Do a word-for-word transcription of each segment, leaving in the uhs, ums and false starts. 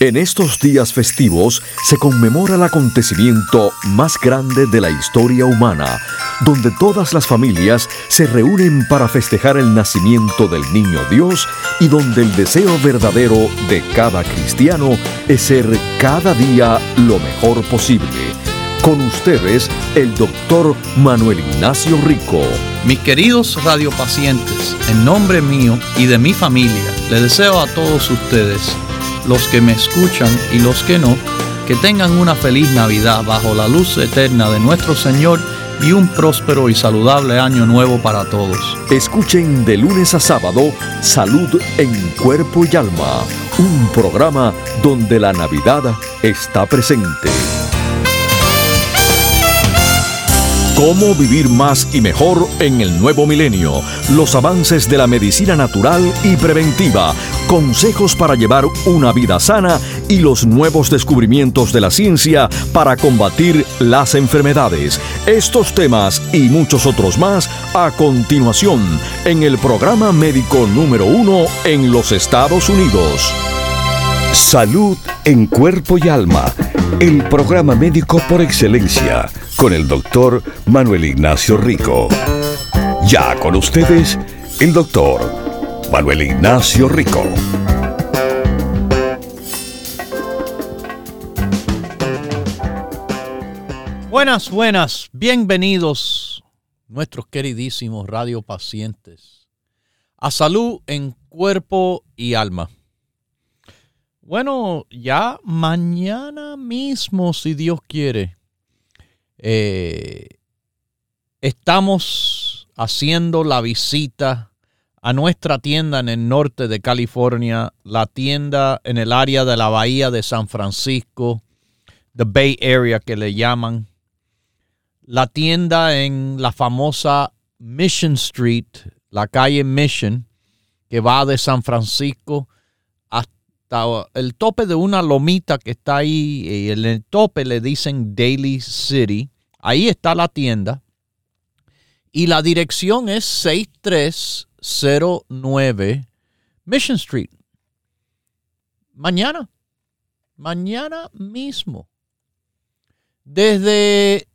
En estos días festivos se conmemora el acontecimiento más grande de la historia humana, donde todas las familias se reúnen para festejar el nacimiento del niño Dios y donde el deseo verdadero de cada cristiano es ser cada día lo mejor posible. Con ustedes, el doctor Manuel Ignacio Rico. Mis queridos radiopacientes, en nombre mío y de mi familia, les deseo a todos ustedes, los que me escuchan y los que no, que tengan una feliz Navidad bajo la luz eterna de nuestro Señor y un próspero y saludable año nuevo para todos. Escuchen de lunes a sábado Salud en Cuerpo y Alma, un programa donde la Navidad está presente. Cómo vivir más y mejor en el nuevo milenio, los avances de la medicina natural y preventiva, consejos para llevar una vida sana y los nuevos descubrimientos de la ciencia para combatir las enfermedades. Estos temas y muchos otros más a continuación en el programa médico número uno en los Estados Unidos. Salud en Cuerpo y Alma, el programa médico por excelencia, con el doctor Manuel Ignacio Rico. Ya con ustedes, el doctor Manuel Ignacio Rico. Buenas, buenas, bienvenidos nuestros queridísimos radiopacientes a Salud en Cuerpo y Alma. Bueno, ya mañana mismo, si Dios quiere, eh, estamos haciendo la visita a nuestra tienda en el norte de California, la tienda en el área de la Bahía de San Francisco, the Bay Area que le llaman, la tienda en la famosa Mission Street, la calle Mission, que va de San Francisco hasta el tope de una lomita que está ahí, y en el tope le dicen Daly City. Ahí está la tienda y la dirección es seis tres cero nueve Mission Street. Mañana, mañana mismo. Desde,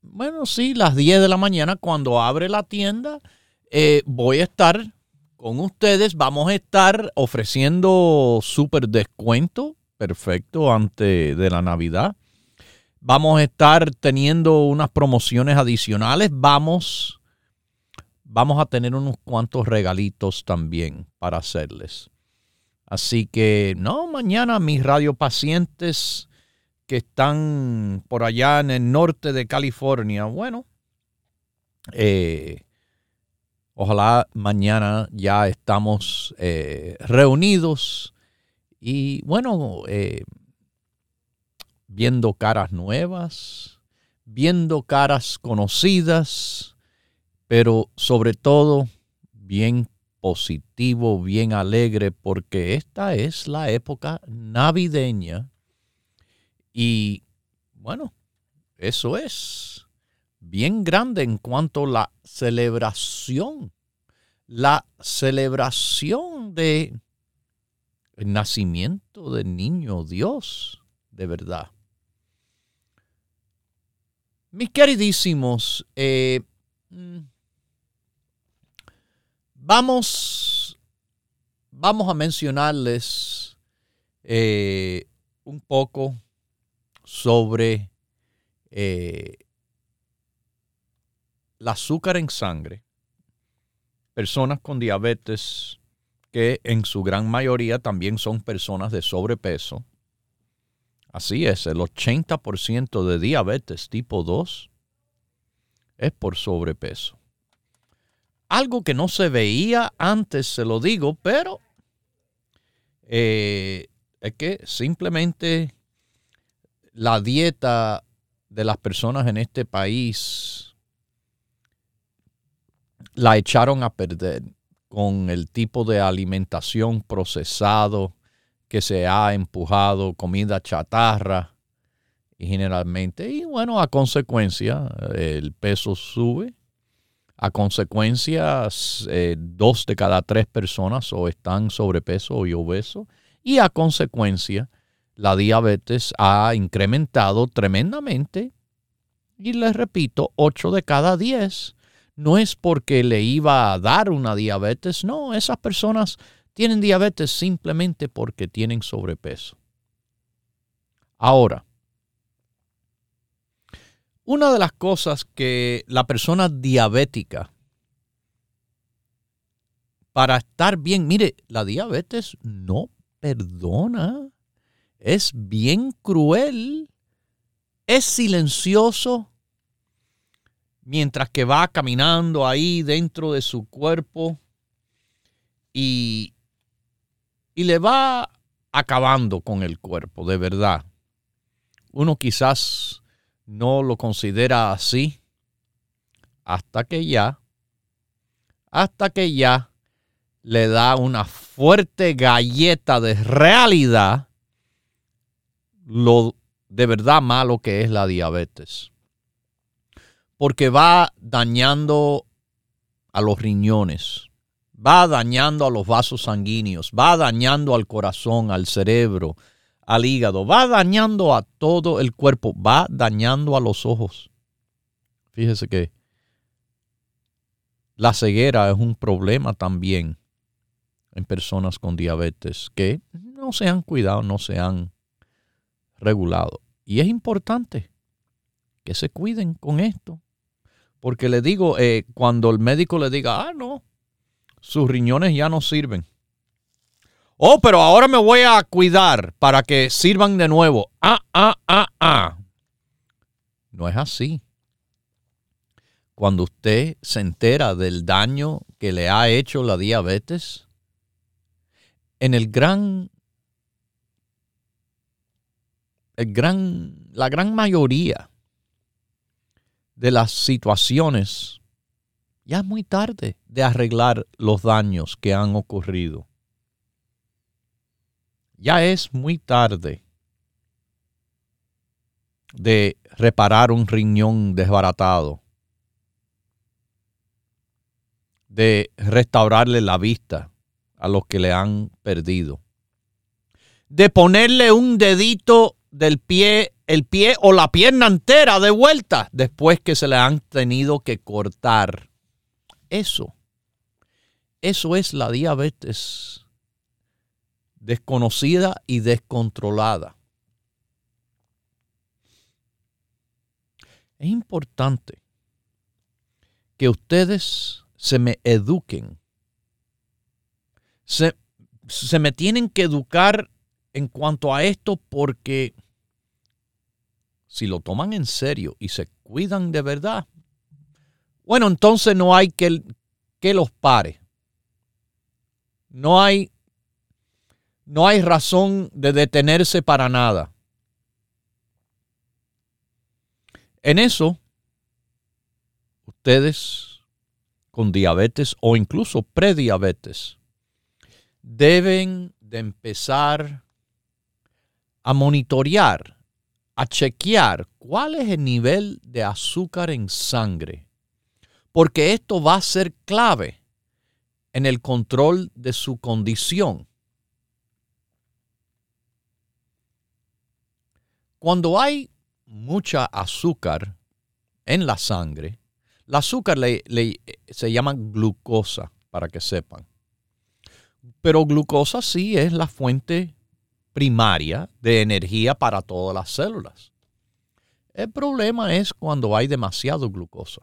bueno, sí, las diez de la mañana cuando abre la tienda, eh, voy a estar con ustedes. Vamos a estar ofreciendo súper descuento, perfecto, antes de la Navidad. Vamos a estar teniendo unas promociones adicionales. Vamos, vamos a tener unos cuantos regalitos también para hacerles. Así que, no, mañana mis radiopacientes que están por allá en el norte de California, bueno, eh, ojalá mañana ya estamos eh, reunidos y, bueno, eh, viendo caras nuevas, viendo caras conocidas, pero sobre todo bien positivo, bien alegre, porque esta es la época navideña y, bueno, eso es bien grande en cuanto a la celebración, la celebración del nacimiento del niño Dios, de verdad. Mis queridísimos, eh, vamos, vamos a mencionarles eh, un poco sobre Eh, el azúcar en sangre, personas con diabetes que en su gran mayoría también son personas de sobrepeso. Así es, el ochenta por ciento de diabetes tipo dos es por sobrepeso. Algo que no se veía antes, se lo digo, pero eh, es que simplemente la dieta de las personas en este país la echaron a perder con el tipo de alimentación procesado que se ha empujado, comida chatarra y generalmente. Y bueno, a consecuencia el peso sube, a consecuencia eh, dos de cada tres personas o están sobrepeso y obeso y a consecuencia la diabetes ha incrementado tremendamente. Y les repito, ocho de cada diez. No es porque le iba a dar una diabetes, no, esas personas tienen diabetes simplemente porque tienen sobrepeso. Ahora, una de las cosas que la persona diabética, para estar bien, mire, la diabetes no perdona, es bien cruel, es silencioso, mientras que va caminando ahí dentro de su cuerpo y, y le va acabando con el cuerpo, de verdad. Uno quizás no lo considera así hasta que ya, hasta que ya le da una fuerte galleta de realidad lo de verdad malo que es la diabetes. Porque va dañando a los riñones, va dañando a los vasos sanguíneos, va dañando al corazón, al cerebro, al hígado, va dañando a todo el cuerpo, va dañando a los ojos. Fíjese que la ceguera es un problema también en personas con diabetes que no se han cuidado, no se han regulado. Y es importante que se cuiden con esto. Porque le digo, eh, cuando el médico le diga, ah, no, sus riñones ya no sirven. Oh, pero ahora me voy a cuidar para que sirvan de nuevo. Ah, ah, ah, ah. No es así. Cuando usted se entera del daño que le ha hecho la diabetes, en el gran, el gran, la gran mayoría de las situaciones, ya es muy tarde de arreglar los daños que han ocurrido. Ya es muy tarde de reparar un riñón desbaratado, de restaurarle la vista a los que le han perdido, de ponerle un dedito del pie, el pie o la pierna entera de vuelta después que se le han tenido que cortar. Eso, eso es la diabetes desconocida y descontrolada. Es importante que ustedes se me eduquen. Se, se me tienen que educar en cuanto a esto porque si lo toman en serio y se cuidan de verdad, bueno, entonces no hay que, que los pare. No hay, no hay razón de detenerse para nada. En eso, ustedes con diabetes o incluso prediabetes deben de empezar a monitorear, a chequear cuál es el nivel de azúcar en sangre, porque esto va a ser clave en el control de su condición. Cuando hay mucha azúcar en la sangre, el azúcar le, le, se llama glucosa, para que sepan. Pero glucosa sí es la fuente primaria de energía para todas las células. El problema es cuando hay demasiado glucosa.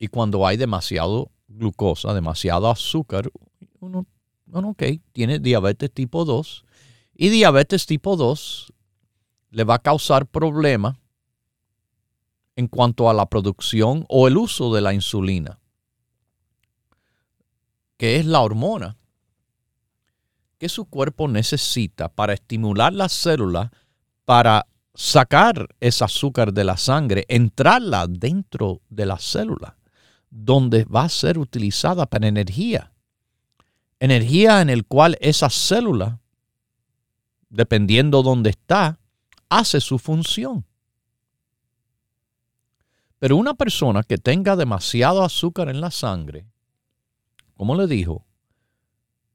Y cuando hay demasiado glucosa, demasiado azúcar, uno, uno okay, tiene diabetes tipo dos. Y diabetes tipo dos le va a causar problema en cuanto a la producción o el uso de la insulina, que es la hormona que su cuerpo necesita para estimular las células, para sacar ese azúcar de la sangre, entrarla dentro de la célula, donde va a ser utilizada para energía. Energía en el cual esa célula, dependiendo dónde está, hace su función. Pero una persona que tenga demasiado azúcar en la sangre, como le dijo,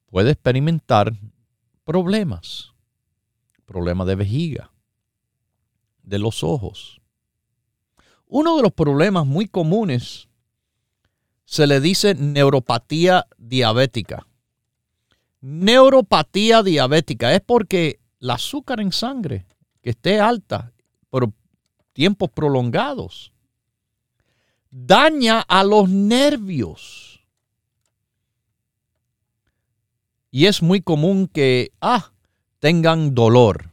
puede experimentar problemas, problemas de vejiga, de los ojos. Uno de los problemas muy comunes se le dice neuropatía diabética. Neuropatía diabética es porque el azúcar en sangre que esté alta por tiempos prolongados daña a los nervios. Y es muy común que ah, tengan dolor.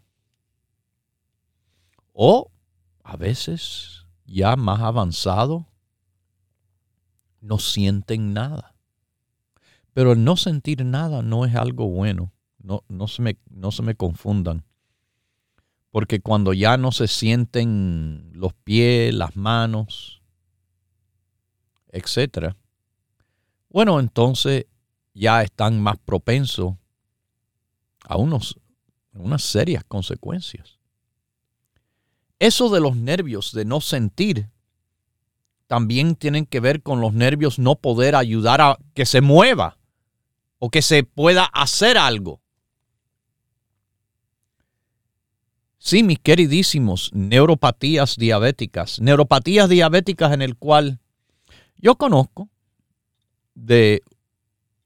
O a veces, ya más avanzado, no sienten nada. Pero el no sentir nada no es algo bueno. No, no, se me, no se me confundan. Porque cuando ya no se sienten los pies, las manos, etcétera, bueno, entonces ya están más propensos a unos, unas serias consecuencias. Eso de los nervios, de no sentir, también tienen que ver con los nervios no poder ayudar a que se mueva o que se pueda hacer algo. Sí, mis queridísimos, neuropatías diabéticas. Neuropatías diabéticas en el cual yo conozco de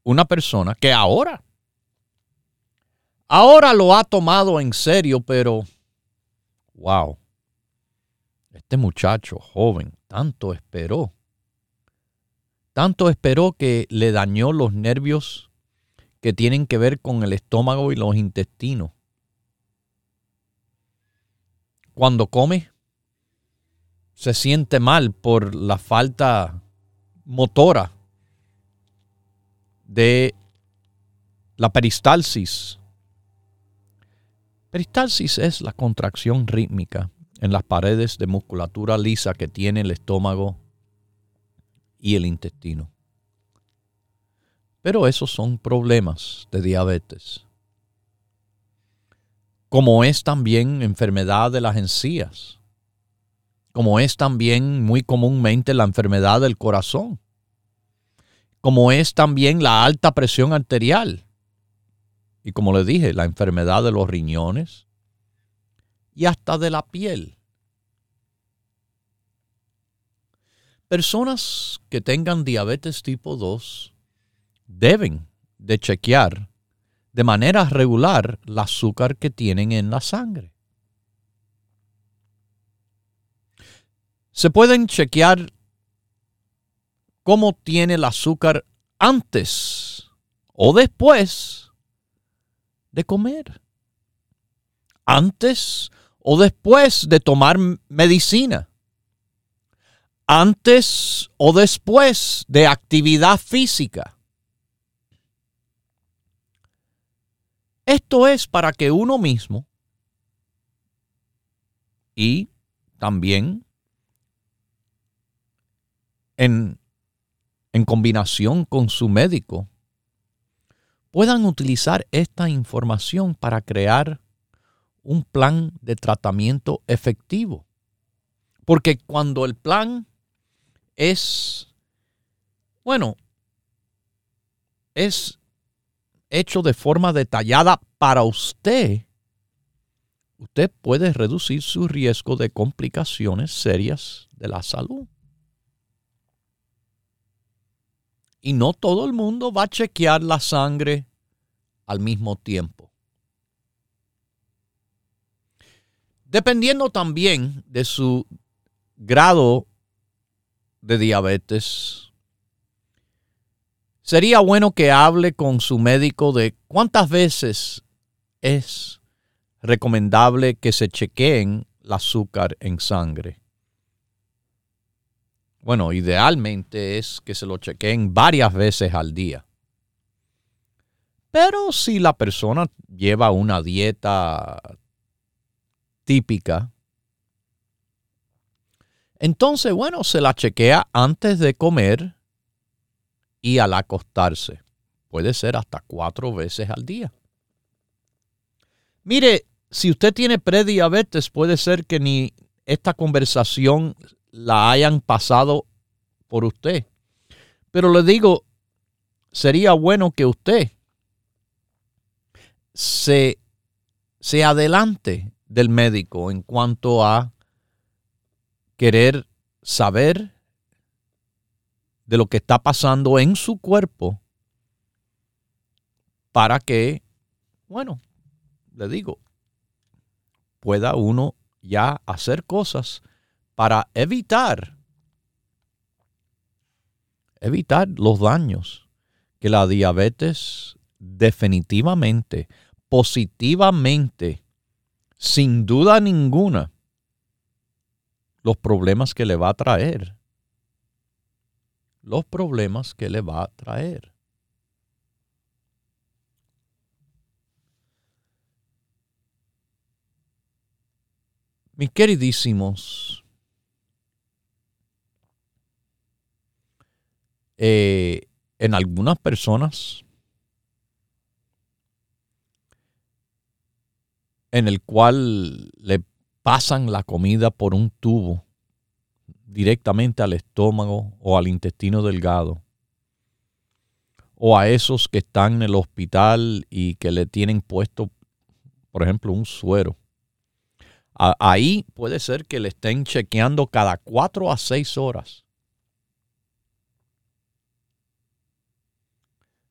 una persona que ahora, ahora lo ha tomado en serio, pero wow. Este muchacho joven tanto esperó, tanto esperó que le dañó los nervios que tienen que ver con el estómago y los intestinos. Cuando come, se siente mal por la falta motora de la peristalsis. Peristalsis es la contracción rítmica en las paredes de musculatura lisa que tiene el estómago y el intestino. Pero esos son problemas de diabetes. Como es también enfermedad de las encías. Como es también muy comúnmente la enfermedad del corazón. Como es también la alta presión arterial. Y como le dije, la enfermedad de los riñones. Y hasta de la piel. Personas que tengan diabetes tipo dos deben de chequear de manera regular el azúcar que tienen en la sangre. Se pueden chequear cómo tiene el azúcar antes o después de comer. Antes o después de tomar medicina, antes o después de actividad física. Esto es para que uno mismo y también en, en combinación con su médico puedan utilizar esta información para crear un plan de tratamiento efectivo. Porque cuando el plan es, bueno, es hecho de forma detallada para usted, usted puede reducir su riesgo de complicaciones serias de la salud. Y no todo el mundo va a chequear la sangre al mismo tiempo. Dependiendo también de su grado de diabetes, sería bueno que hable con su médico de cuántas veces es recomendable que se chequeen el azúcar en sangre. Bueno, idealmente es que se lo chequeen varias veces al día. Pero si la persona lleva una dieta típica, entonces, bueno, se la chequea antes de comer y al acostarse. Puede ser hasta cuatro veces al día. Mire, si usted tiene prediabetes, puede ser que ni esta conversación la hayan pasado por usted. Pero le digo, sería bueno que usted se, se adelante del médico en cuanto a querer saber de lo que está pasando en su cuerpo para que, bueno, le digo, pueda uno ya hacer cosas para evitar, evitar los daños que la diabetes definitivamente, positivamente, sin duda ninguna, los problemas que le va a traer. Los problemas que le va a traer. Mis queridísimos, eh, en algunas personas, en el cual le pasan la comida por un tubo directamente al estómago o al intestino delgado, o a esos que están en el hospital y que le tienen puesto, por ejemplo, un suero. Ahí puede ser que le estén chequeando cada cuatro a seis horas.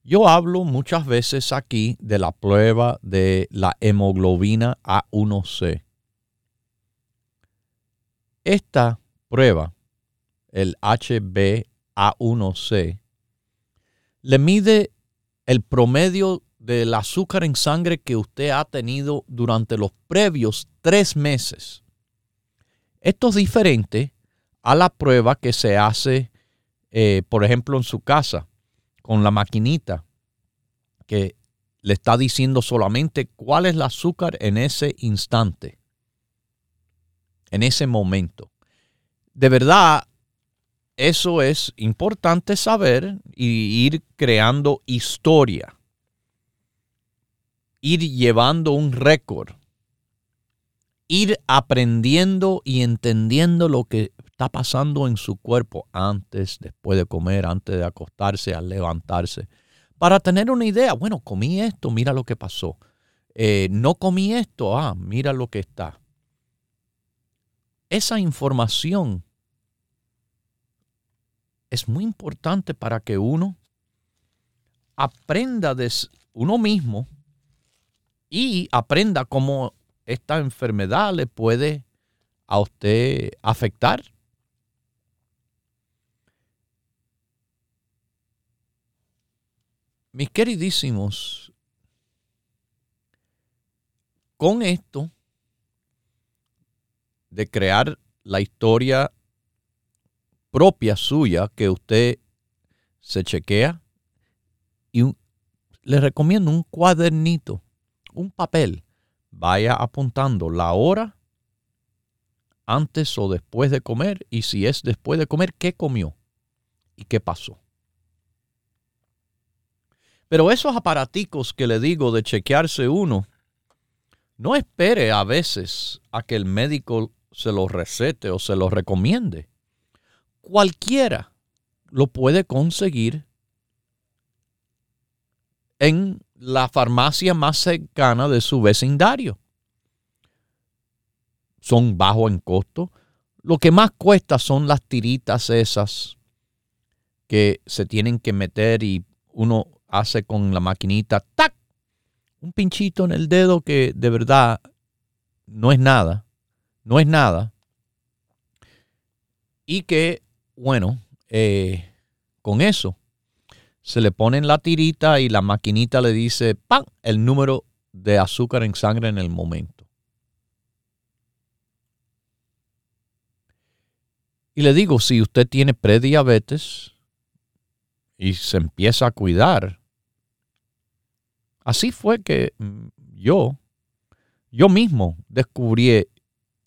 Yo hablo muchas veces aquí de la prueba de la hemoglobina A uno C. Esta prueba, el H b A uno C, le mide el promedio del azúcar en sangre que usted ha tenido durante los previos tres meses. Esto es diferente a la prueba que se hace, eh, por ejemplo, en su casa, con la maquinita, que le está diciendo solamente cuál es el azúcar en ese instante, en ese momento. De verdad, eso es importante saber y ir creando historia. Ir llevando un récord, ir aprendiendo y entendiendo lo que está pasando en su cuerpo antes, después de comer, antes de acostarse, al levantarse, para tener una idea. Bueno, comí esto, mira lo que pasó. Eh, no comí esto, ah, mira lo que está. Esa información es muy importante para que uno aprenda de uno mismo y aprenda cómo esta enfermedad le puede a usted afectar. Mis queridísimos, con esto de crear la historia propia suya que usted se chequea, y un, le recomiendo un cuadernito, un papel, vaya apuntando la hora antes o después de comer, y si es después de comer, qué comió y qué pasó. Pero esos aparaticos que le digo de chequearse uno, no espere a veces a que el médico se los recete o se los recomiende. Cualquiera lo puede conseguir en la farmacia más cercana de su vecindario. Son bajos en costo. Lo que más cuesta son las tiritas esas que se tienen que meter y uno hace con la maquinita, ¡tac!, un pinchito en el dedo que de verdad no es nada, no es nada. Y que, bueno, eh, con eso se le ponen la tirita y la maquinita le dice, ¡pam!, el número de azúcar en sangre en el momento. Y le digo, si usted tiene prediabetes y se empieza a cuidar, así fue que yo, yo mismo descubrí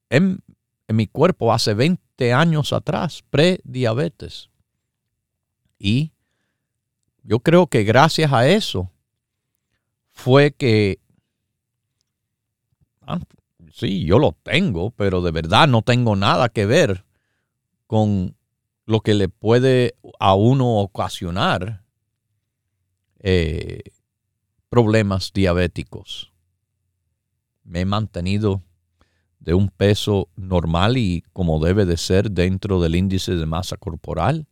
en, en mi cuerpo hace veinte años atrás prediabetes. Y yo creo que gracias a eso fue que, ah, sí, yo lo tengo, pero de verdad no tengo nada que ver con lo que le puede a uno ocasionar eh, problemas diabéticos. me he mantenido de un peso normal y como debe de ser dentro del índice de masa corporal.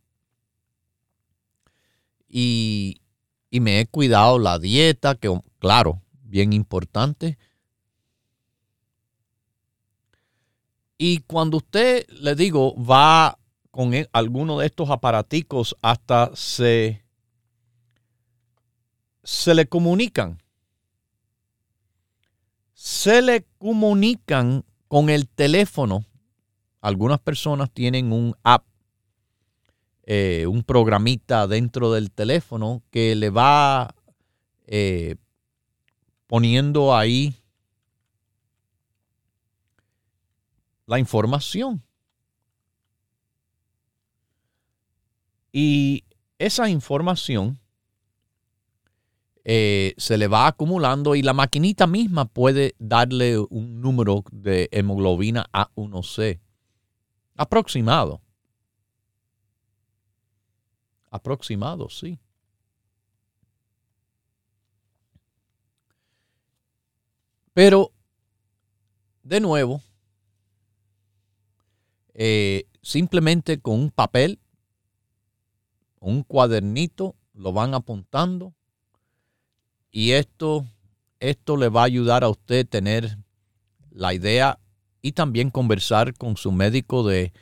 Y, y me he cuidado la dieta, que claro, bien importante. Y cuando usted, le digo, va con alguno de estos aparaticos hasta se, se le comunican. Se le comunican con el teléfono. Algunas personas tienen un app, eh, un programita dentro del teléfono que le va eh, poniendo ahí la información. Y esa información eh, se le va acumulando y la maquinita misma puede darle un número de hemoglobina A uno C aproximado. Aproximado, sí. Pero, de nuevo, Eh, simplemente con un papel, un cuadernito, lo van apuntando y esto, esto le va a ayudar a usted tener la idea y también conversar con su médico de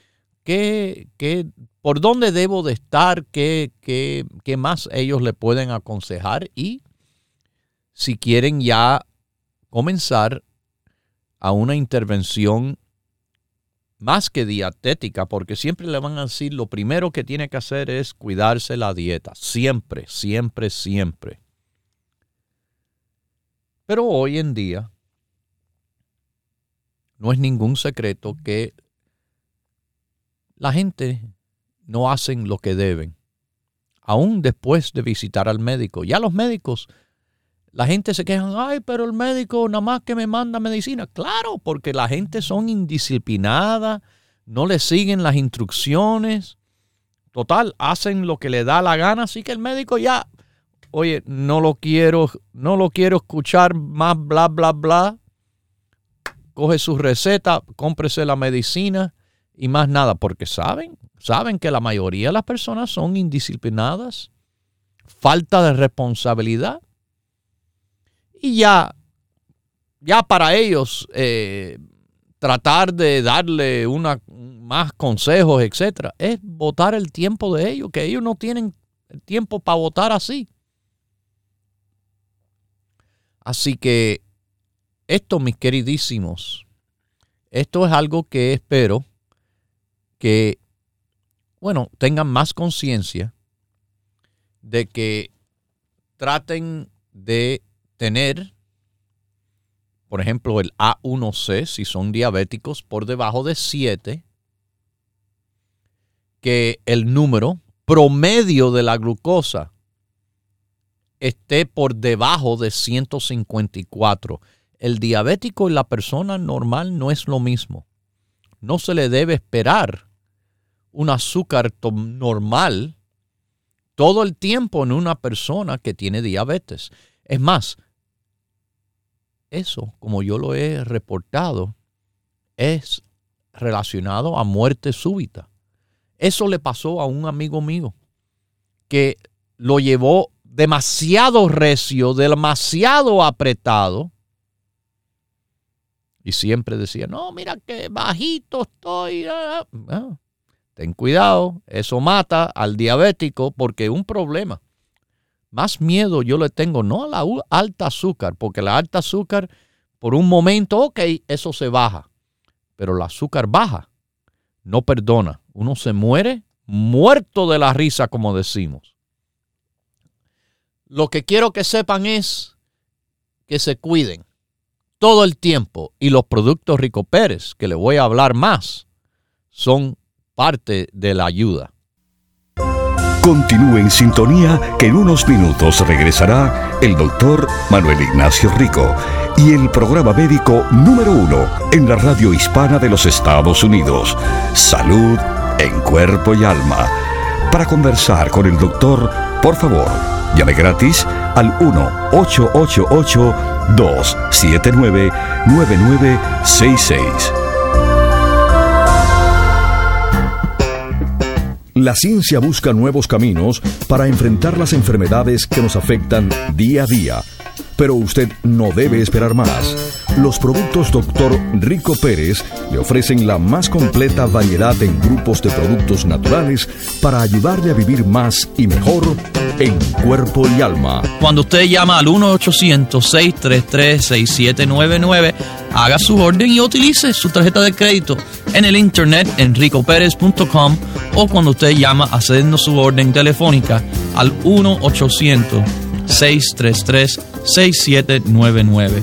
qué, qué, por dónde debo de estar, qué, qué, qué más ellos le pueden aconsejar y si quieren ya comenzar a una intervención más que dietética, porque siempre le van a decir lo primero que tiene que hacer es cuidarse la dieta. Siempre, siempre, siempre. Pero hoy en día no es ningún secreto que la gente no hacen lo que deben. Aún después de visitar al médico. Ya los médicos, la gente se quejan, ay, pero el médico nada más que me manda medicina. Claro, porque la gente son indisciplinada, no le siguen las instrucciones. Total, hacen lo que le da la gana, así que el médico ya, oye, no lo quiero, no lo quiero escuchar más, bla, bla, bla. Coge su receta, cómprese la medicina y más nada, porque saben, saben que la mayoría de las personas son indisciplinadas, falta de responsabilidad. Y ya, ya para ellos eh, tratar de darle una, más consejos, etcétera, es botar el tiempo de ellos, que ellos no tienen tiempo para botar así. Así que esto, mis queridísimos, esto es algo que espero que, bueno, tengan más conciencia de que traten de tener, por ejemplo, el A uno C, si son diabéticos, por debajo de siete, que el número promedio de la glucosa esté por debajo de ciento cincuenta y cuatro. El diabético y la persona normal no es lo mismo. No se le debe esperar un azúcar normal todo el tiempo en una persona que tiene diabetes. Es más, eso, como yo lo he reportado, es relacionado a muerte súbita. Eso le pasó a un amigo mío que lo llevó demasiado recio, demasiado apretado. Y siempre decía, no, mira que bajito estoy. No, ten cuidado, eso mata al diabético porque es un problema. Más miedo yo le tengo, no a la alta azúcar, porque la alta azúcar por un momento, ok, eso se baja, pero el azúcar baja, no perdona. Uno se muere muerto de la risa, como decimos. Lo que quiero que sepan es que se cuiden todo el tiempo y los productos Rico Pérez, que les voy a hablar más, son parte de la ayuda. Continúe en sintonía que en unos minutos regresará el doctor Manuel Ignacio Rico y el programa médico número uno en la radio hispana de los Estados Unidos, Salud en Cuerpo y Alma. Para conversar con el doctor, por favor, llame gratis al uno ocho ocho ocho dos siete nueve, nueve nueve seis seis. La ciencia busca nuevos caminos para enfrentar las enfermedades que nos afectan día a día. Pero usted no debe esperar más. Los productos doctor Rico Pérez le ofrecen la más completa variedad en grupos de productos naturales para ayudarle a vivir más y mejor en cuerpo y alma. Cuando usted llama al uno ochocientos, seiscientos treinta y tres, sesenta y siete noventa y nueve, haga su orden y utilice su tarjeta de crédito en el internet en rico perez punto com, o cuando usted llama haciendo su orden telefónica al uno ochocientos, seiscientos treinta y tres, sesenta y siete noventa y nueve.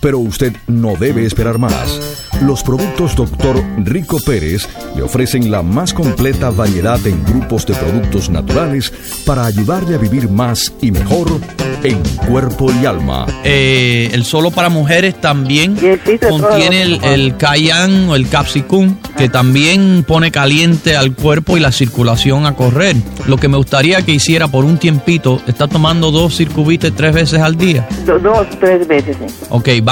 Pero usted no debe esperar más. Los productos doctor Rico Pérez le ofrecen la más completa variedad en grupos de productos naturales para ayudarle a vivir más y mejor en cuerpo y alma. Eh, el solo para mujeres también contiene el, el cayán o el capsicum, que también pone caliente al cuerpo y la circulación a correr. Lo que me gustaría que hiciera por un tiempito, está tomando dos circubites tres veces al día. Do, dos, tres veces, sí. Ok,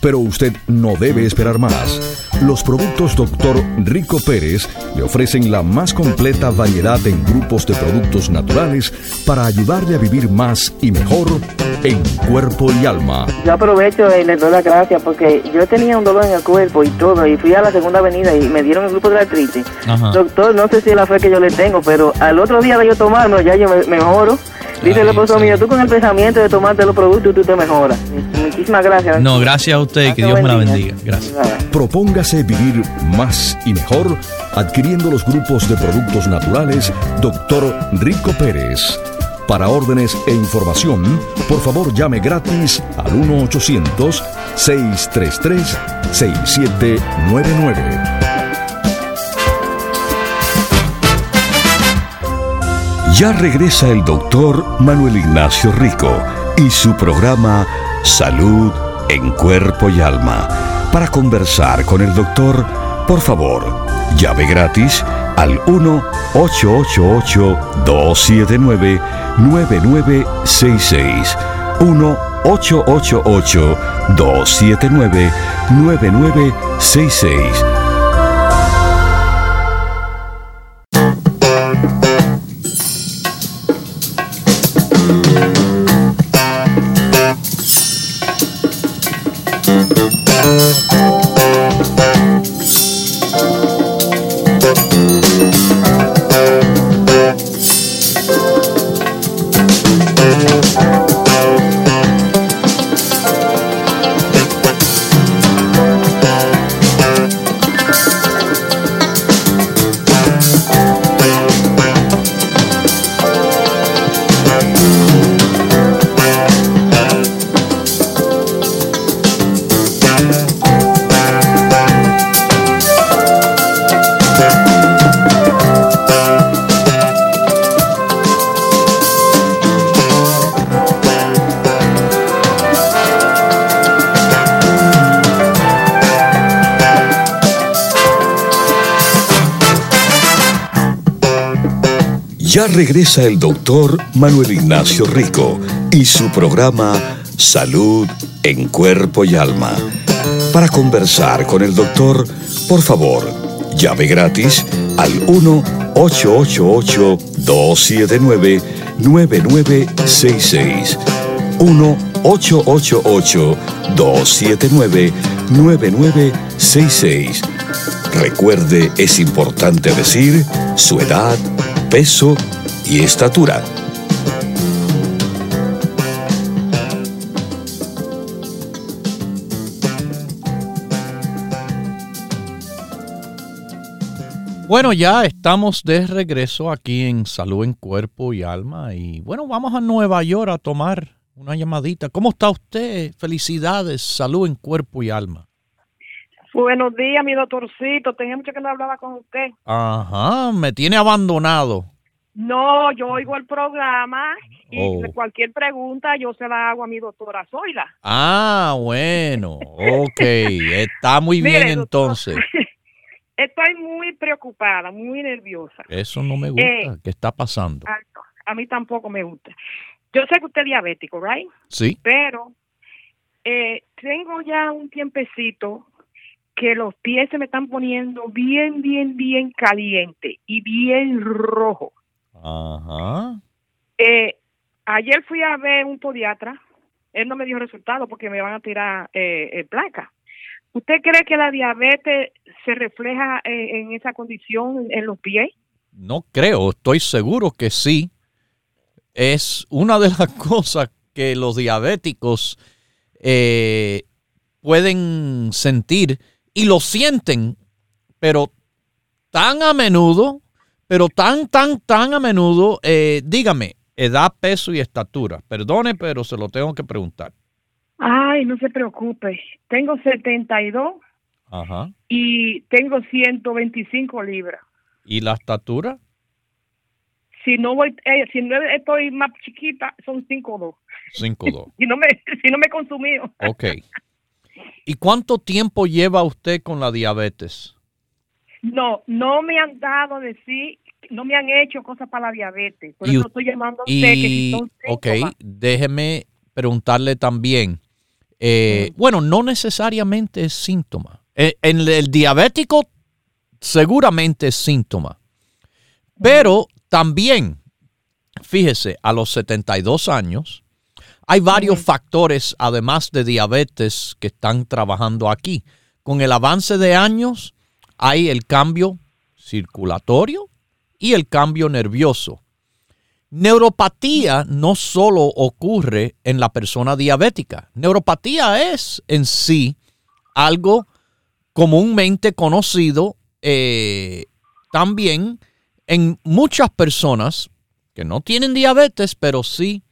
Pero usted no debe esperar más. Los productos doctor Rico Pérez le ofrecen la más completa variedad en grupos de productos naturales para ayudarle a vivir más y mejor en cuerpo y alma. Yo aprovecho y les doy las gracias porque yo tenía un dolor en el cuerpo y todo, y fui a la segunda avenida y me dieron el grupo de la artritis. Ajá. Doctor, no sé si es la fe que yo le tengo, pero al otro día de yo tomarlo, ya yo me mejoro. Dice el esposo mío, tú con el pensamiento de tomarte los productos, tú te mejoras. Muchísimas gracias. No, gracias a usted, que Dios me la bendiga. Gracias. Propóngase vivir más y mejor adquiriendo los grupos de productos naturales doctor Rico Pérez. Para órdenes e información, por favor llame gratis al uno ochocientos, seiscientos treinta y tres, sesenta y siete noventa y nueve. Ya regresa el doctor Manuel Ignacio Rico y su programa Salud en Cuerpo y Alma. Para conversar con el doctor, por favor, llame gratis al uno ochocientos, ochenta y ocho, doscientos setenta y nueve, noventa y nueve sesenta y seis. uno ochocientos, ochenta y ocho, doscientos setenta y nueve, noventa y nueve sesenta y seis. Ya regresa el doctor Manuel Ignacio Rico y su programa Salud en Cuerpo y Alma. Para conversar con el doctor, por favor, llame gratis al uno ochocientos, ochenta y ocho, doscientos setenta y nueve, noventa y nueve sesenta y seis. uno ochocientos, ochenta y ocho, doscientos setenta y nueve, nueve nueve seis seis. Recuerde, es importante decir su edad, peso y estatura. Bueno, ya estamos de regreso aquí en Salud en Cuerpo y Alma y bueno, vamos a Nueva York a tomar una llamadita. ¿Cómo está usted? Felicidades, Salud en Cuerpo y Alma. Buenos días, mi doctorcito. Tenía mucho que no hablaba con usted. Ajá, me tiene abandonado. No, yo oigo el programa y oh. cualquier pregunta yo se la hago a mi doctora Zoila. Ah, bueno, ok. Está muy bien. Mire, entonces. Doctor. Estoy muy preocupada, muy nerviosa. Eso no me gusta. Eh, ¿Qué está pasando? A, a mí tampoco me gusta. Yo sé que usted es diabético, ¿right? Sí. Pero eh, tengo ya un tiempecito que los pies se me están poniendo bien, bien, bien caliente y bien rojo. Ajá. Eh, ayer fui a ver un podiatra. Él no me dio resultado porque me van a tirar eh, eh, placa. ¿Usted cree que la diabetes se refleja en, en esa condición, en los pies? No creo, estoy seguro que sí. Es una de las cosas que los diabéticos eh, pueden sentir y lo sienten, pero tan a menudo, pero tan, tan, tan a menudo. Eh, dígame, edad, peso y estatura. Perdone, pero se lo tengo que preguntar. Ay, no se preocupe. Tengo setenta y dos. Ajá. Y tengo ciento veinticinco libras. ¿Y la estatura? Si no voy, eh, si no estoy más chiquita, son cinco dos. cinco dos. Si no me, si no me he consumido. Okay. ¿Y cuánto tiempo lleva usted con la diabetes? No, no me han dado decir, no me han hecho cosas para la diabetes. Por eso estoy llamando a usted. Que si son síntomas. Okay, déjeme preguntarle también. Eh, bueno, no necesariamente es síntoma. En el diabético seguramente es síntoma. Pero también, fíjese, a los setenta y dos años hay varios factores, además de diabetes, que están trabajando aquí. Con el avance de años hay el cambio circulatorio y el cambio nervioso. Neuropatía no solo ocurre en la persona diabética. Neuropatía es en sí algo comúnmente conocido eh, también en muchas personas que no tienen diabetes, pero sí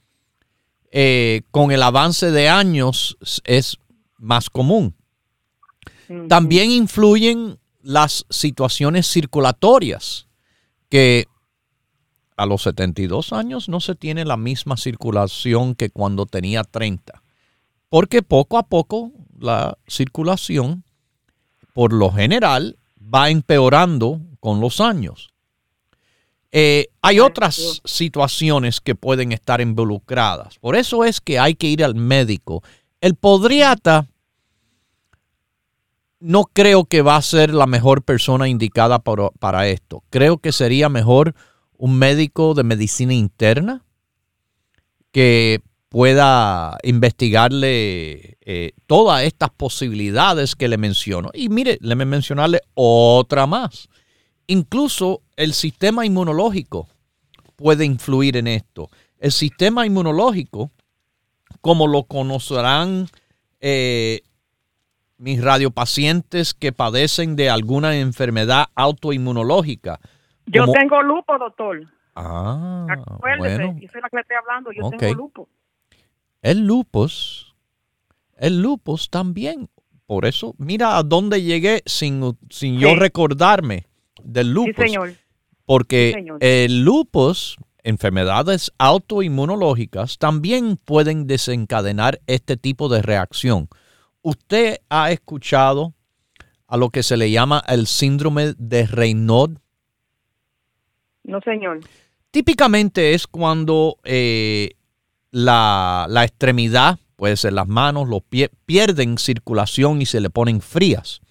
eh, con el avance de años es más común. Uh-huh. También influyen las situaciones circulatorias que a los setenta y dos años no se tiene la misma circulación que cuando tenía treinta, porque poco a poco la circulación, por lo general, va empeorando con los años. Eh, hay otras situaciones que pueden estar involucradas. Por eso es que hay que ir al médico. El podiatra no creo que va a ser la mejor persona indicada para, para esto. Creo que sería mejor un médico de medicina interna que pueda investigarle eh, todas estas posibilidades que le menciono. Y mire, le voy a mencionarle otra más. Incluso el sistema inmunológico puede influir en esto. El sistema inmunológico, como lo conocerán eh, mis radiopacientes que padecen de alguna enfermedad autoinmunológica. Yo ¿Cómo? Tengo lupo, doctor. Ah, acuérdese, bueno. Yo soy la que le estoy hablando, yo okay. tengo lupo. El lupus, el lupus también. Por eso, mira a dónde llegué sin, sin sí. yo recordarme del lupus. Sí, señor. Porque sí, señor. El lupus, enfermedades autoinmunológicas, también pueden desencadenar este tipo de reacción. Usted ha escuchado a lo que se le llama el síndrome de Raynaud. No, señor. Típicamente es cuando eh, la, la extremidad, puede ser las manos, los pies, pierden circulación y se le ponen frías.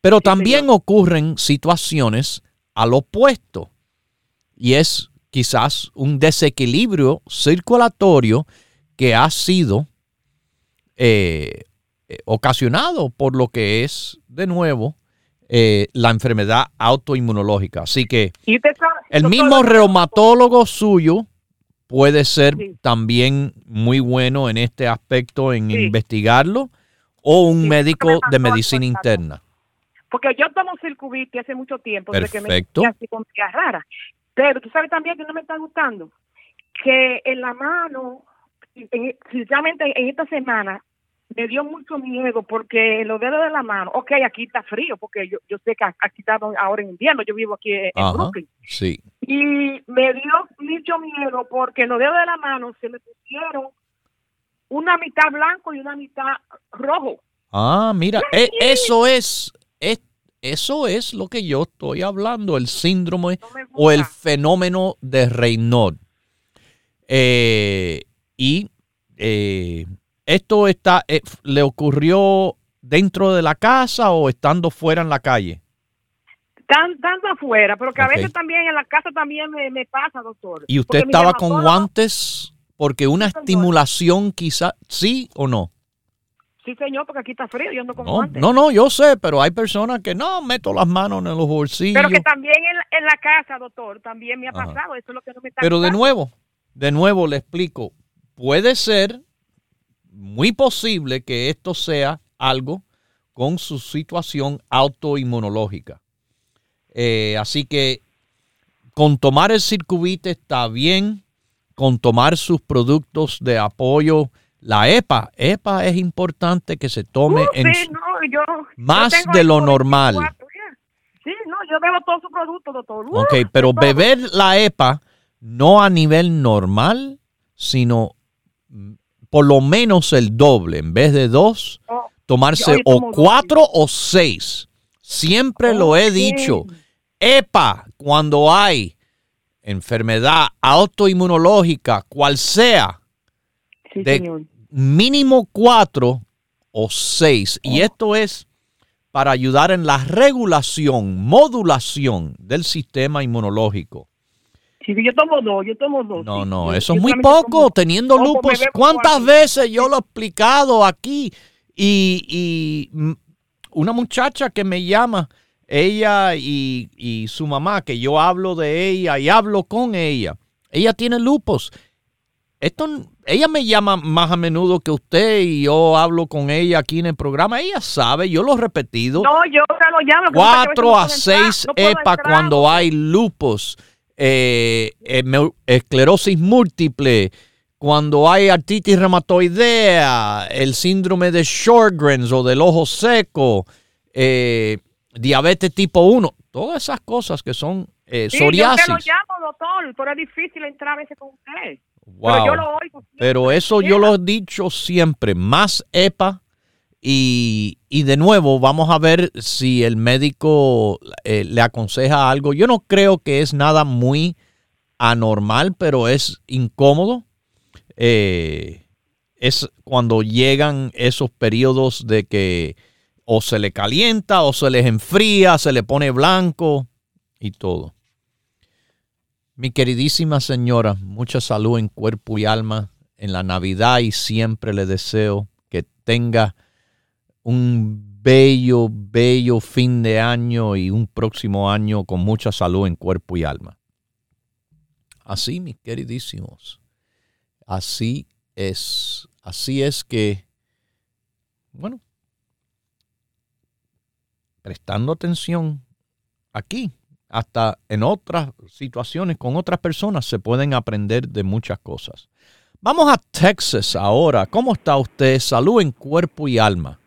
Pero sí, también señor. Ocurren situaciones al opuesto y es quizás un desequilibrio circulatorio que ha sido eh, eh, ocasionado por lo que es, de nuevo, eh, la enfermedad autoinmunológica. Así que el mismo reumatólogo suyo puede ser sí. también muy bueno en este aspecto, en sí. investigarlo, o un sí, médico me de medicina interna. Porque yo tomo circubite hace mucho tiempo, porque me sentía así con días raras. Pero tú sabes también que no me está gustando, que en la mano, sinceramente en, en esta semana, me dio mucho miedo porque los dedos de la mano, ok, aquí está frío, porque yo, yo sé que aquí estamos ahora en invierno, yo vivo aquí en Ajá, Brooklyn. Sí. Y me dio mucho miedo porque los dedos de la mano se me pusieron una mitad blanco y una mitad rojo. Ah, mira, eh, eso es, es, eso es lo que yo estoy hablando, el síndrome no o el fenómeno de Raynaud. Eh, y... Eh, ¿Esto está eh, le ocurrió dentro de la casa o estando fuera en la calle? Estando afuera, pero que okay. a veces también en la casa también me, me pasa, doctor. ¿Y usted estaba con guantes porque una sí, estimulación quizás, sí o no? Sí, señor, porque aquí está frío, yo ando con no, guantes. No, no, yo sé, pero hay personas que no, meto las manos en los bolsillos. Pero que también en, en la casa, doctor, también me ha Ajá. pasado, eso es lo que no me está Pero pasando. de nuevo, de nuevo le explico, puede ser muy posible que esto sea algo con su situación autoinmunológica. Eh, así que con tomar el circubite está bien, con tomar sus productos de apoyo, la E P A. E P A es importante que se tome uh, en sí, no, yo, más yo de lo normal. veinticuatro Sí, no, yo bebo todos sus productos, doctor. Uh, ok, pero todo. Beber la E P A no a nivel normal, sino por lo menos el doble, en vez de dos, oh, tomarse o cuatro dos. o seis. Siempre oh, lo he bien. dicho. E P A, cuando hay enfermedad autoinmunológica, cual sea, sí, de señor. mínimo cuatro o seis. Oh. Y esto es para ayudar en la regulación, modulación del sistema inmunológico. Sí, yo tomo dos, yo tomo dos. No, sí, no, sí, eso es muy poco, tomo, teniendo lupus. ¿Cuántas cuatro? veces yo lo he explicado aquí? Y, y una muchacha que me llama, ella y, y su mamá, que yo hablo de ella y hablo con ella. Ella tiene lupus. Esto, ella me llama más a menudo que usted y yo hablo con ella aquí en el programa. Ella sabe, yo lo he repetido. No, yo ya lo llamo. Cuatro a seis no E P A cuando hay lupus. Eh, esclerosis múltiple, cuando hay artritis reumatoidea, el síndrome de Sjögren o del ojo seco, eh, diabetes tipo uno, todas esas cosas que son eh, sí, psoriasis. Yo te lo llamo, doctor, pero es difícil entrar a veces con usted. Wow. Pero yo lo oigo. Pero eso yo lo he dicho siempre, más E P A y, y de nuevo vamos a ver si el médico eh, le aconseja algo. Yo no creo que es nada muy anormal, pero es incómodo. Eh, es cuando llegan esos periodos de que o se le calienta o se les enfría, se le pone blanco y todo. Mi queridísima señora, mucha salud en cuerpo y alma en la Navidad y siempre le deseo que tenga un bello, bello fin de año y un próximo año con mucha salud en cuerpo y alma. Así, mis queridísimos, así es. Así es que, bueno, prestando atención aquí, hasta en otras situaciones con otras personas se pueden aprender de muchas cosas. Vamos a Texas ahora. ¿Cómo está usted? Salud en cuerpo y alma.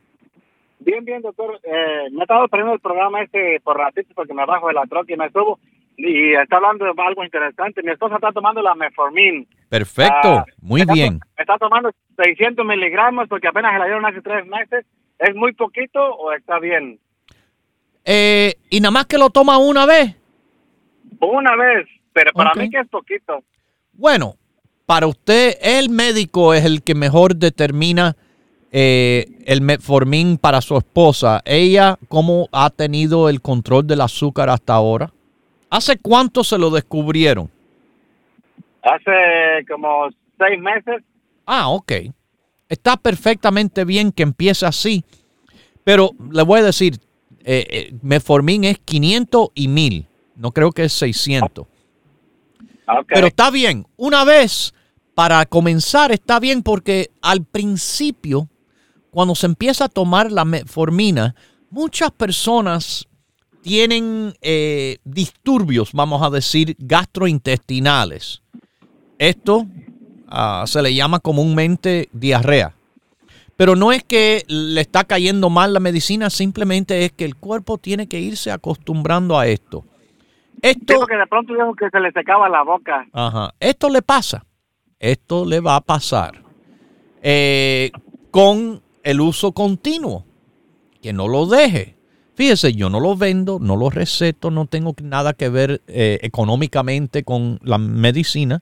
Bien, bien, doctor. Eh, me ha estado poniendo el programa este por ratito porque me bajo de la troca y me subo. Y está hablando de algo interesante. Mi esposa está tomando la Metformina. Perfecto, uh, muy está, bien. Está tomando seiscientos miligramos porque apenas se la dieron hace tres meses. ¿Es muy poquito o está bien? Eh, ¿Y nada más que lo toma una vez? Una vez, pero para okay. mí que es poquito. Bueno, para usted el médico es el que mejor determina Eh, el metformin para su esposa. ¿Ella cómo ha tenido el control del azúcar hasta ahora? ¿Hace cuánto se lo descubrieron? Hace como seis meses. Ah, ok. Está perfectamente bien que empiece así, pero le voy a decir, eh, eh, Metformin es quinientos y mil, no creo que es seiscientos. Okay. Pero está bien, una vez para comenzar está bien, porque al principio, cuando se empieza a tomar la metformina, muchas personas tienen eh, disturbios, vamos a decir, gastrointestinales. Esto uh, se le llama comúnmente diarrea. Pero no es que le está cayendo mal la medicina, simplemente es que el cuerpo tiene que irse acostumbrando a esto. Esto sí, porque de pronto dijo que se le secaba la boca. Ajá. Esto le pasa. Esto le va a pasar eh, con el uso continuo. Que no lo deje. Fíjese, yo no lo vendo, no lo receto, no tengo nada que ver eh, económicamente con la medicina,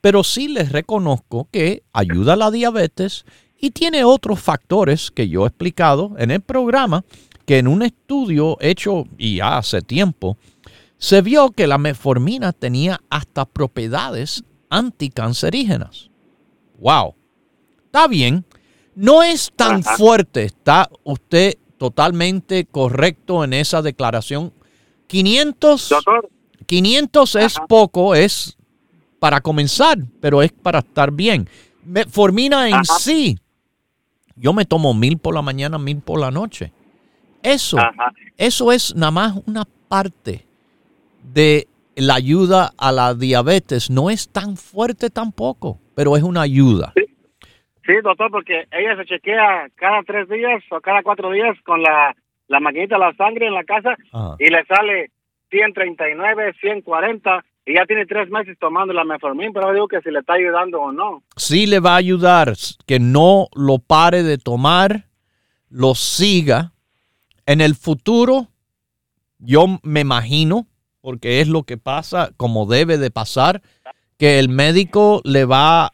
pero sí les reconozco que ayuda a la diabetes y tiene otros factores que yo he explicado en el programa, que en un estudio hecho y ya hace tiempo se vio que la metformina tenía hasta propiedades anticancerígenas. ¡Wow! Está bien. No es tan fuerte, está usted totalmente correcto en esa declaración. quinientos, doctor, quinientos es ajá. poco, es para comenzar, pero es para estar bien. Metformina en ajá. sí, yo me tomo mil por la mañana, mil por la noche. Eso, ajá. eso es nada más una parte de la ayuda a la diabetes. No es tan fuerte tampoco, pero es una ayuda. Sí. Sí, doctor, porque ella se chequea cada tres días o cada cuatro días con la, la maquinita de la sangre en la casa ah. y le sale ciento treinta y nueve, ciento cuarenta y ya tiene tres meses tomando la metformina, pero digo que si le está ayudando o no. Sí le va a ayudar, que no lo pare de tomar, lo siga. En el futuro, yo me imagino, porque es lo que pasa, como debe de pasar, que el médico le va a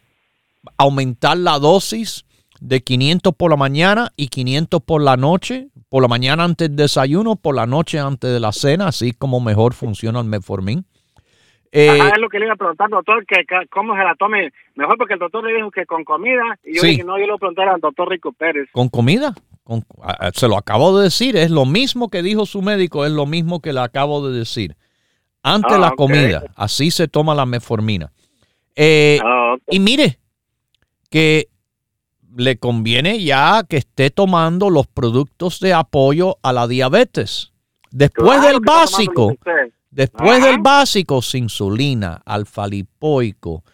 aumentar la dosis de quinientos por la mañana y quinientos por la noche, por la mañana antes del desayuno, por la noche antes de la cena, así como mejor funciona el metformin. Eh, Ajá, es lo que le iba a preguntar, doctor, que, que cómo se la tome mejor, porque el doctor le dijo que con comida, y yo sí. dije, no, yo le voy a preguntar al doctor Rico Pérez. ¿Con comida? Con, se lo acabo de decir, es lo mismo que dijo su médico, es lo mismo que le acabo de decir. Ante oh, la okay. comida, así se toma la metformina. Eh, oh, okay. Y mire, que le conviene ya que esté tomando los productos de apoyo a la diabetes. Después claro, del básico, después ajá. del básico, insulina, alfa lipoico,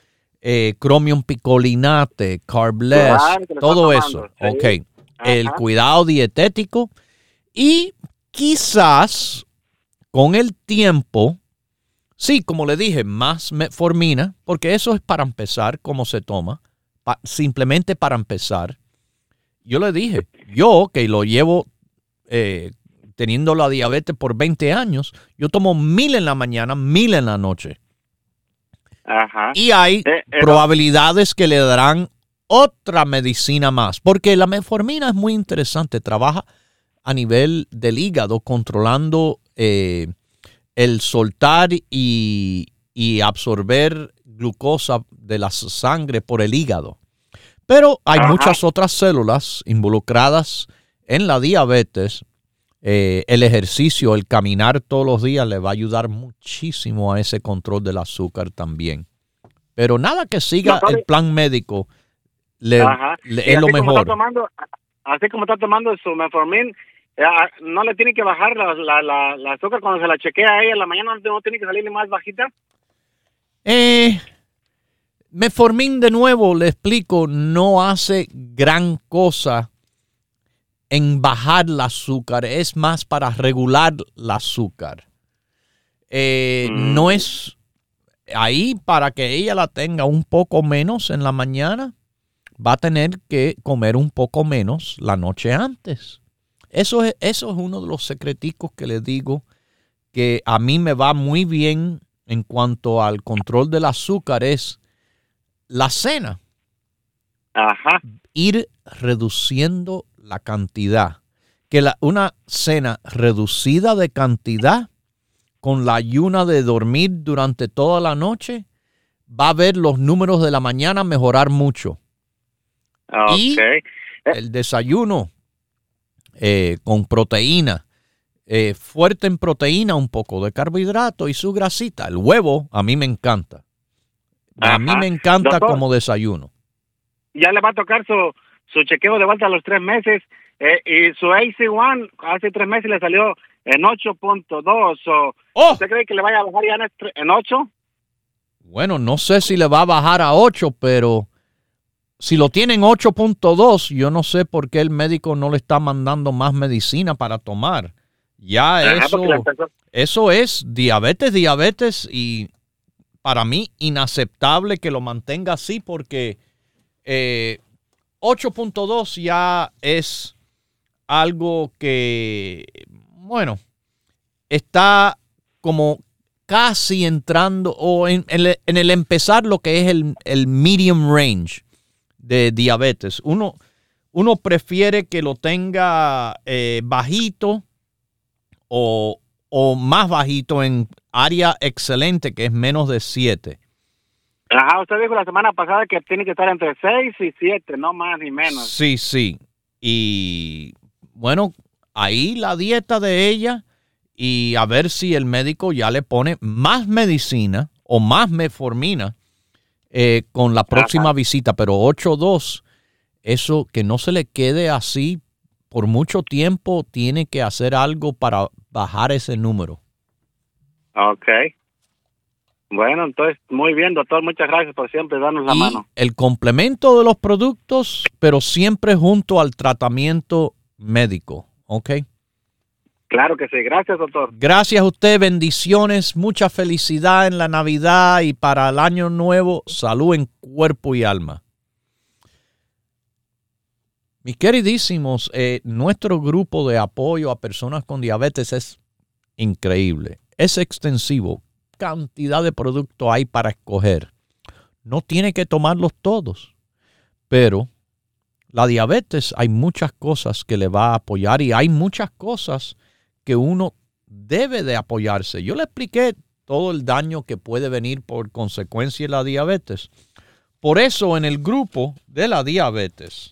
eh, cromium picolinate, carb less, claro, todo eso. Sí. Okay. El cuidado dietético y quizás con el tiempo, sí, como le dije, más metformina, porque eso es para empezar cómo se toma. Pa- simplemente para empezar, yo le dije, yo que lo llevo eh, teniendo la diabetes por veinte años, yo tomo mil en la mañana, mil en la noche. Ajá. Y hay eh, eh, probabilidades que le darán otra medicina más, porque la metformina es muy interesante, trabaja a nivel del hígado controlando eh, el soltar y, y absorber glucosa de la sangre por el hígado. Pero hay ajá. muchas otras células involucradas en la diabetes. Eh, el ejercicio, el caminar todos los días le va a ayudar muchísimo a ese control del azúcar también. Pero nada que siga no, el plan médico le, le es lo mejor. Está tomando, así como está tomando su metformin, no le tiene que bajar la, la, la, la azúcar cuando se la chequea a ella en la mañana, no tiene que salir ni más bajita. Eh, Metformin, de nuevo, le explico, no hace gran cosa en bajar el azúcar. Es más para regular el azúcar. Eh, mm. No es ahí para que ella la tenga un poco menos en la mañana. Va a tener que comer un poco menos la noche antes. Eso es, eso es uno de los secreticos que les digo que a mí me va muy bien en cuanto al control del azúcar, es la cena. Ajá. Ir reduciendo la cantidad. Que la, una cena reducida de cantidad, con la ayuna de dormir durante toda la noche, va a ver los números de la mañana mejorar mucho. Okay. Y el desayuno eh, con proteína, eh, fuerte en proteína, un poco de carbohidrato y su grasita. El huevo a mí me encanta. A Ajá. mí me encanta, doctor, como desayuno. Ya le va a tocar su, su chequeo de vuelta a los tres meses eh, y su A C uno hace tres meses le salió en ocho punto dos. So, oh. ¿Usted cree que le vaya a bajar ya en ocho? Bueno, no sé si le va a bajar a ocho, pero si lo tiene en ocho punto dos, yo no sé por qué el médico no le está mandando más medicina para tomar. Ya Ajá, eso, eso es diabetes, diabetes y... Para mí, inaceptable que lo mantenga así porque eh, ocho punto dos ya es algo que, bueno, está como casi entrando o en, en, en el empezar lo que es el, el medium range de diabetes. Uno, uno prefiere que lo tenga eh, bajito o, o más bajito en área excelente, que es menos de siete. Ajá, usted dijo la semana pasada que tiene que estar entre seis y siete, no más ni menos. Sí, sí. Y bueno, ahí la dieta de ella y a ver si el médico ya le pone más medicina o más metformina eh, con la próxima Ajá. visita. Pero ocho punto dos, eso que no se le quede así por mucho tiempo, tiene que hacer algo para bajar ese número. Okay. Bueno, entonces, muy bien, doctor. Muchas gracias por siempre darnos la y mano. El complemento de los productos, pero siempre junto al tratamiento médico, ¿ok? Claro que sí. Gracias, doctor. Gracias a usted. Bendiciones. Mucha felicidad en la Navidad y para el Año Nuevo. Salud en cuerpo y alma. Mis queridísimos, eh, nuestro grupo de apoyo a personas con diabetes es increíble. Es extensivo, cantidad de productos hay para escoger. No tiene que tomarlos todos, pero la diabetes hay muchas cosas que le va a apoyar y hay muchas cosas que uno debe de apoyarse. Yo le expliqué todo el daño que puede venir por consecuencia de la diabetes. Por eso en el grupo de la diabetes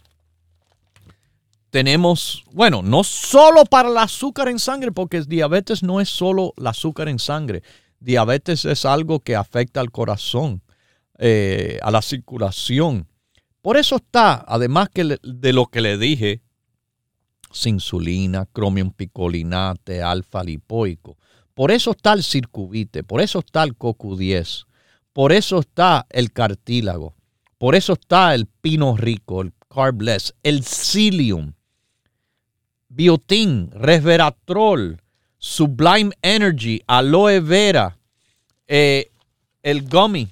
tenemos, bueno, no solo para el azúcar en sangre, porque diabetes no es solo el azúcar en sangre. Diabetes es algo que afecta al corazón, eh, a la circulación. Por eso está, además que le, de lo que le dije, sin insulina, cromium picolinate, alfa lipoico. Por eso está el circubite, por eso está el C O Q diez, por eso está el cartílago, por eso está el pino rico, el carb less, el psyllium, biotín, resveratrol, sublime energy, aloe vera, eh, el gummy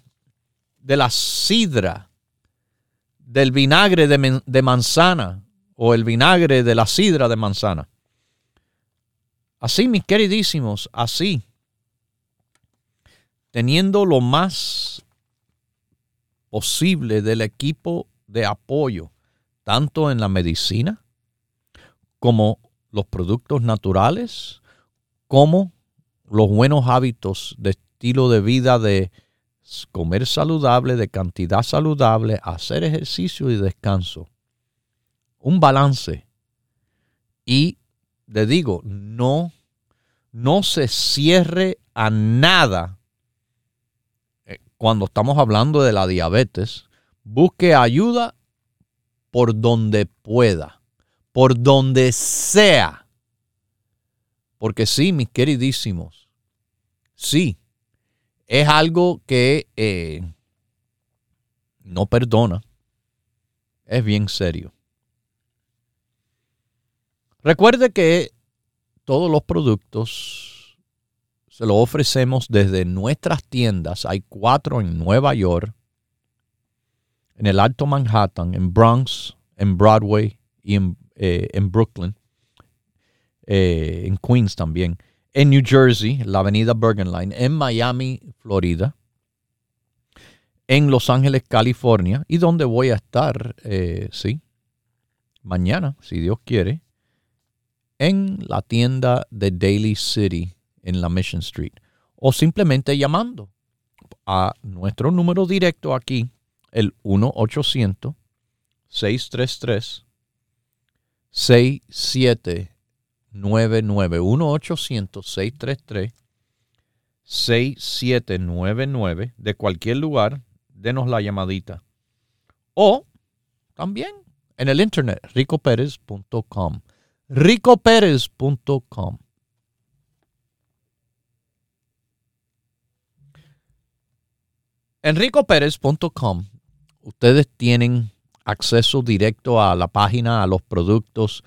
de la sidra, del vinagre de, de manzana o el vinagre de la sidra de manzana. Así, mis queridísimos, así, teniendo lo más posible del equipo de apoyo, tanto en la medicina como los productos naturales, como los buenos hábitos de estilo de vida de comer saludable, de cantidad saludable, hacer ejercicio y descanso. Un balance. Y le digo, no, no se cierre a nada cuando estamos hablando de la diabetes. Busque ayuda por donde pueda, por donde sea. Porque sí, mis queridísimos, sí, es algo que eh, no perdona. Es bien serio. Recuerde que todos los productos se los ofrecemos desde nuestras tiendas. Hay cuatro en Nueva York, en el Alto Manhattan, en Bronx, en Broadway y en, eh, en Brooklyn, eh, en Queens también, en New Jersey, la avenida Bergen Line, en Miami, Florida, en Los Ángeles, California, y donde voy a estar, eh, sí, mañana, si Dios quiere, en la tienda de Daly City, en la Mission Street, o simplemente llamando a nuestro número directo aquí, el uno ochocientos seis tres tres, seis siete nueve nueve, uno ocho cero cero, seis tres tres, seis siete nueve nueve, de cualquier lugar, denos la llamadita. O también en el internet, rico perez punto com. rico perez punto com. En rico perez punto com ustedes tienen acceso directo a la página, a los productos.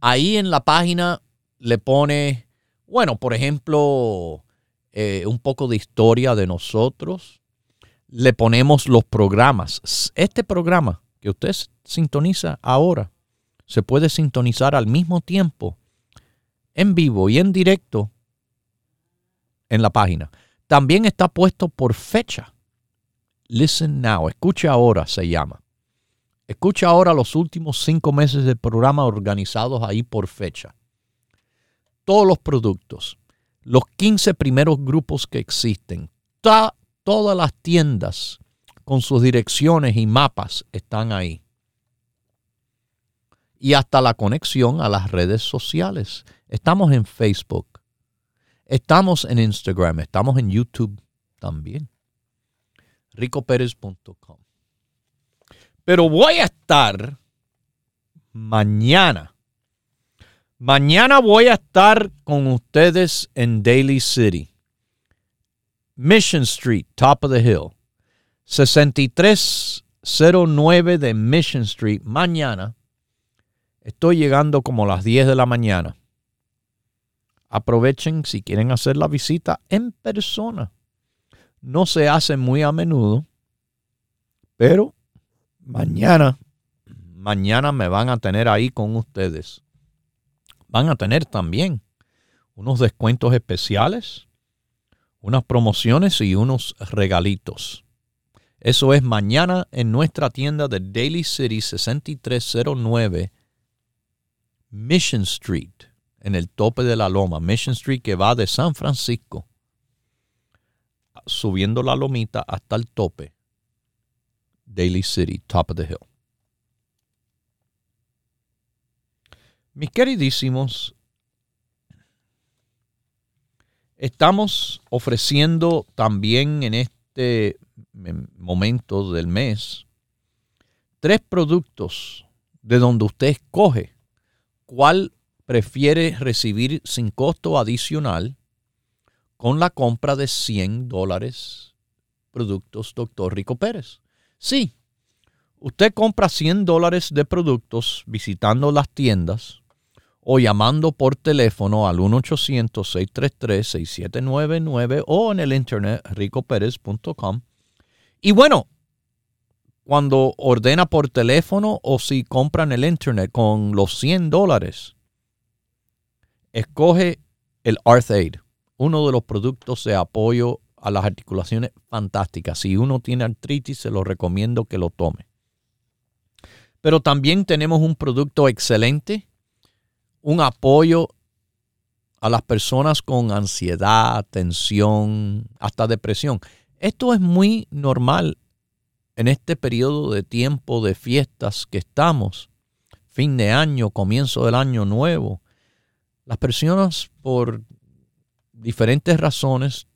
Ahí en la página le pone, bueno, por ejemplo, eh, un poco de historia de nosotros. Le ponemos los programas. Este programa que usted sintoniza ahora se puede sintonizar al mismo tiempo en vivo y en directo en la página. También está puesto por fecha. Listen Now, Escucha Ahora se llama. Escucha ahora los últimos cinco meses del programa organizados ahí por fecha. Todos los productos, los quince primeros grupos que existen, ta, todas las tiendas con sus direcciones y mapas están ahí. Y hasta la conexión a las redes sociales. Estamos en Facebook, estamos en Instagram, estamos en YouTube también. rico perez punto com. Pero voy a estar mañana. Mañana voy a estar con ustedes en Daly City. Mission Street, top of the hill. sesenta y tres cero nueve de Mission Street. Mañana estoy llegando como a las diez de la mañana. Aprovechen si quieren hacer la visita en persona. No se hace muy a menudo, pero mañana, mañana me van a tener ahí con ustedes. Van a tener también unos descuentos especiales, unas promociones y unos regalitos. Eso es mañana en nuestra tienda de Daly City, sesenta y tres cero nueve Mission Street, en el tope de la loma. Mission Street que va de San Francisco, subiendo la lomita hasta el tope. Daly City, top of the hill. Mis queridísimos, estamos ofreciendo también en este momento del mes tres productos de donde usted escoge cuál prefiere recibir sin costo adicional con la compra de cien dólares productos doctor Rico Pérez. Sí, usted compra cien dólares de productos visitando las tiendas o llamando por teléfono al uno ocho cero cero, seis tres tres, seis siete nueve nueve o en el internet rico perez punto com. Y bueno, cuando ordena por teléfono o si compra en el internet con los cien dólares, escoge el ArthAid, uno de los productos de apoyo a las articulaciones fantásticas. Si uno tiene artritis, se lo recomiendo que lo tome. Pero también tenemos un producto excelente, un apoyo a las personas con ansiedad, tensión, hasta depresión. Esto es muy normal en este periodo de tiempo de fiestas que estamos, fin de año, comienzo del año nuevo. Las personas por diferentes razones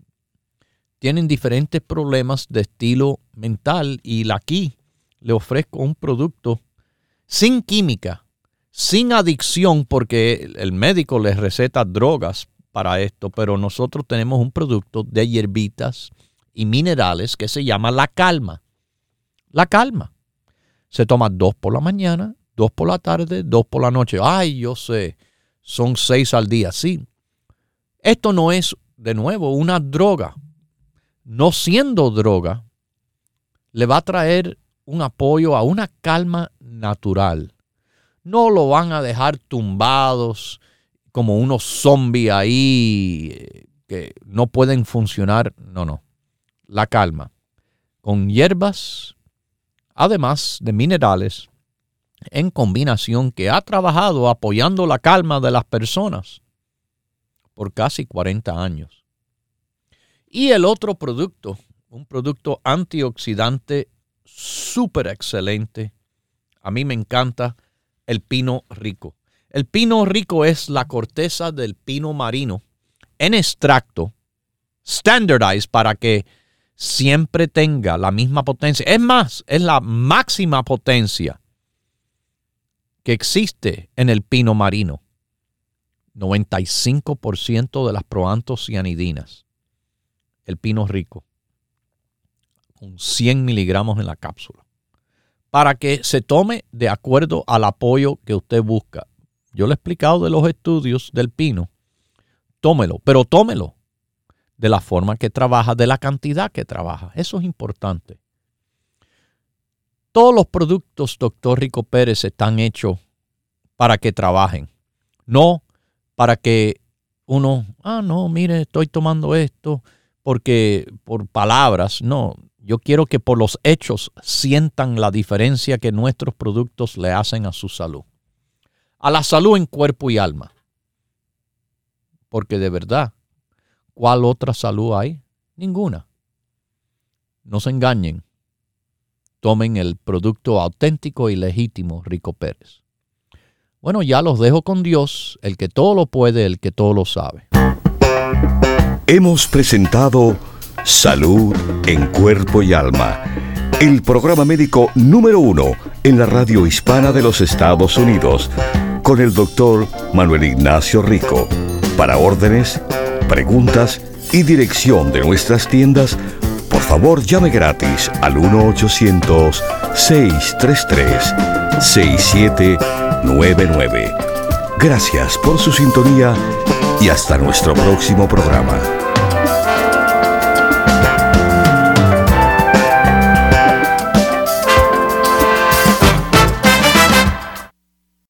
tienen diferentes problemas de estilo mental y aquí le ofrezco un producto sin química, sin adicción, porque el médico les receta drogas para esto, pero nosotros tenemos un producto de hierbitas y minerales que se llama La Calma. La Calma. Se toma dos por la mañana, dos por la tarde, dos por la noche. Ay, yo sé, son seis al día, sí. Esto no es, de nuevo, una droga. No siendo droga, le va a traer un apoyo a una calma natural. No lo van a dejar tumbados como unos zombies ahí que no pueden funcionar. No, no. La Calma. Con hierbas, además de minerales, en combinación que ha trabajado apoyando la calma de las personas por casi cuarenta años. Y el otro producto, un producto antioxidante súper excelente, A mí me encanta el pino rico. El pino rico es la corteza del pino marino en extracto, standardized para que siempre tenga la misma potencia. Es más, es la máxima potencia que existe en el pino marino. noventa y cinco por ciento de las proantocianidinas. El pino rico. Con cien miligramos en la cápsula. Para que se tome de acuerdo al apoyo que usted busca. Yo le he explicado de los estudios del pino. Tómelo, pero tómelo de la forma que trabaja, de la cantidad que trabaja. Eso es importante. Todos los productos, doctor Rico Pérez, están hechos para que trabajen. No para que uno, ah, no, mire, estoy tomando esto porque por palabras. No, yo quiero que por los hechos sientan la diferencia que nuestros productos le hacen a su salud. A la salud en cuerpo y alma. Porque de verdad, ¿cuál otra salud hay? Ninguna. No se engañen. Tomen el producto auténtico y legítimo, Rico Pérez. Bueno, ya los dejo con Dios, el que todo lo puede, el que todo lo sabe. Hemos presentado Salud en Cuerpo y Alma, el programa médico número uno en la radio hispana de los Estados Unidos, con el doctor Manuel Ignacio Rico. Para órdenes, preguntas y dirección de nuestras tiendas, por favor, llame gratis al uno ochocientos seis tres tres seis siete nueve nueve. Gracias por su sintonía y hasta nuestro próximo programa.